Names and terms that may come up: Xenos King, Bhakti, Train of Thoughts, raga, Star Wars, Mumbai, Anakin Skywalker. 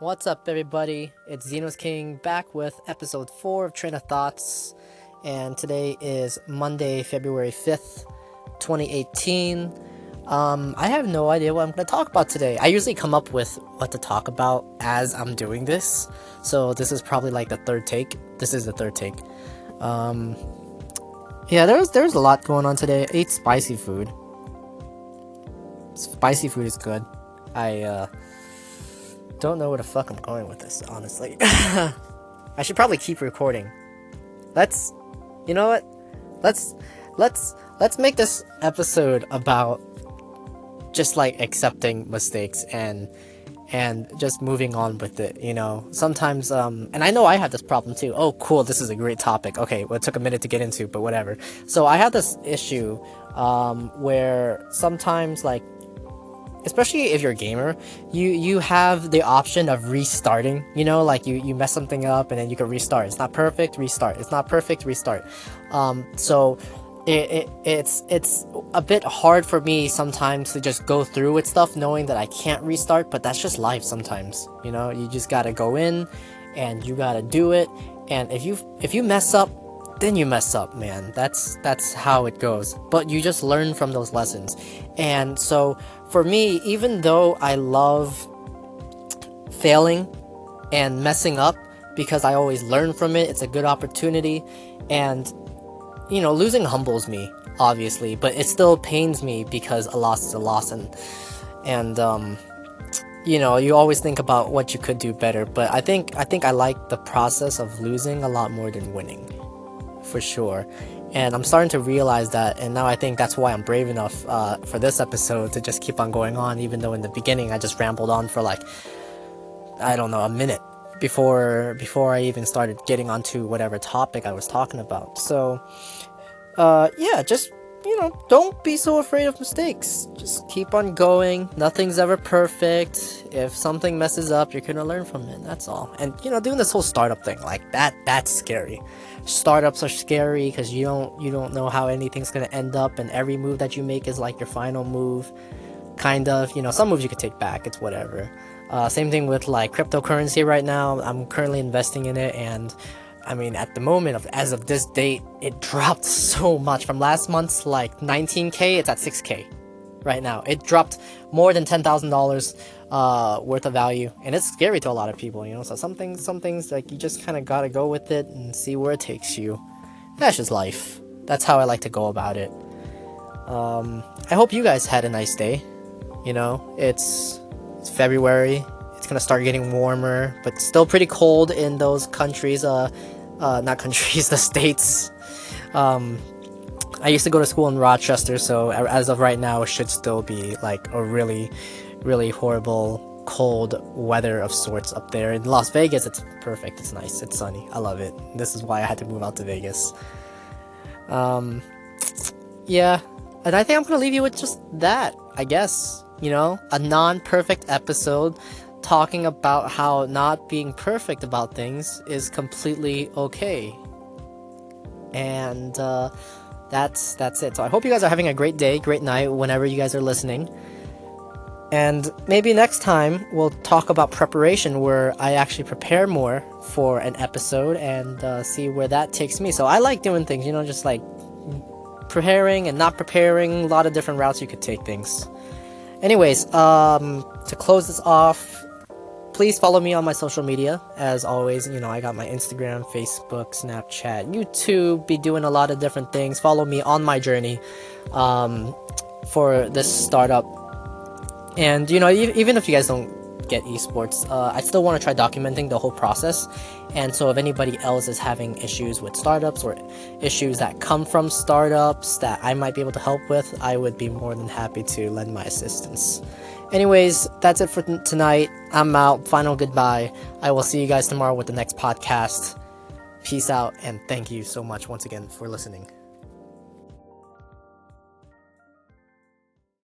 What's up, everybody? It's Xenos King back with episode 4 of Train of Thoughts, and today is Monday, February 5th, 2018. I have no idea what I'm going to talk about today. I usually come up with what to talk about as I'm doing this, so this is probably like the third take. This is the third take. Yeah, there's a lot going on today. I ate spicy food. Spicy food is good. I don't know where the fuck I'm going with this, honestly. I should probably keep recording. You know what? Let's make this episode about just like accepting mistakes and just moving on with it, you know? Sometimes, and I know I have this problem too. Oh, cool, this is a great topic. Okay, well, it took a minute to get into, but whatever. So I have this issue, where sometimes, like, especially if you're a gamer, you have the option of restarting, you know, like you mess something up and then you can restart. It's not perfect, restart. It's not perfect, restart. So it's a bit hard for me sometimes to just go through with stuff knowing that I can't restart, but that's just life sometimes, you know? You just gotta go in and you gotta do it, and if you mess up, then you mess up, man. That's how it goes. But you just learn from those lessons. And so for me, even though I love failing and messing up because I always learn from it, it's a good opportunity. And, you know, losing humbles me, obviously, but it still pains me because a loss is a loss. And you know, you always think about what you could do better. But I think I like the process of losing a lot more than winning, for sure. And I'm starting to realize that, and now I think that's why I'm brave enough for this episode to just keep on going on, even though in the beginning I just rambled on for like, I don't know, a minute before I even started getting onto whatever topic I was talking about. So yeah, just, you know, don't be so afraid of mistakes. Just keep on going. Nothing's ever perfect. If something messes up, you're gonna learn from it. That's all. And, you know, doing this whole startup thing, like that's scary. Startups are scary because you don't know how anything's gonna end up, and every move that you make is like your final move, kind of. You know, some moves you could take back. It's whatever. Same thing with like cryptocurrency right now. I'm currently investing in it, and I mean, at the moment, as of this date, it dropped so much. From last month's like 19K, it's at 6K right now. It dropped more than $10,000 worth of value, and it's scary to a lot of people, you know? So some things like you just kind of gotta go with it and see where it takes you. That's just life. That's how I like to go about it. I hope you guys had a nice day. You know, it's February. It's gonna start getting warmer, but still pretty cold in those countries, the states. I used to go to school in Rochester, so as of right now, it should still be like a really, really horrible cold weather of sorts up there. In Las Vegas, it's perfect. It's nice. It's sunny. I love it. This is why I had to move out to Vegas. Yeah, and I think I'm gonna leave you with just that, I guess. You know, a non-perfect episode, talking about how not being perfect about things is completely okay. And that's it. So I hope you guys are having a great day, great night, whenever you guys are listening. And maybe next time we'll talk about preparation, where I actually prepare more for an episode and see where that takes me. So I like doing things, you know, just like preparing and not preparing, a lot of different routes you could take things. Anyways, to close this off, please follow me on my social media. As always, you know, I got my Instagram, Facebook, Snapchat, YouTube, be doing a lot of different things. Follow me on my journey for this startup. And, you know, even if you guys don't get esports, I still want to try documenting the whole process. And so if anybody else is having issues with startups or issues that come from startups that I might be able to help with, I would be more than happy to lend my assistance. Anyways, that's it for tonight. I'm out. Final goodbye. I will see you guys tomorrow with the next podcast. Peace out, and thank you so much once again for listening.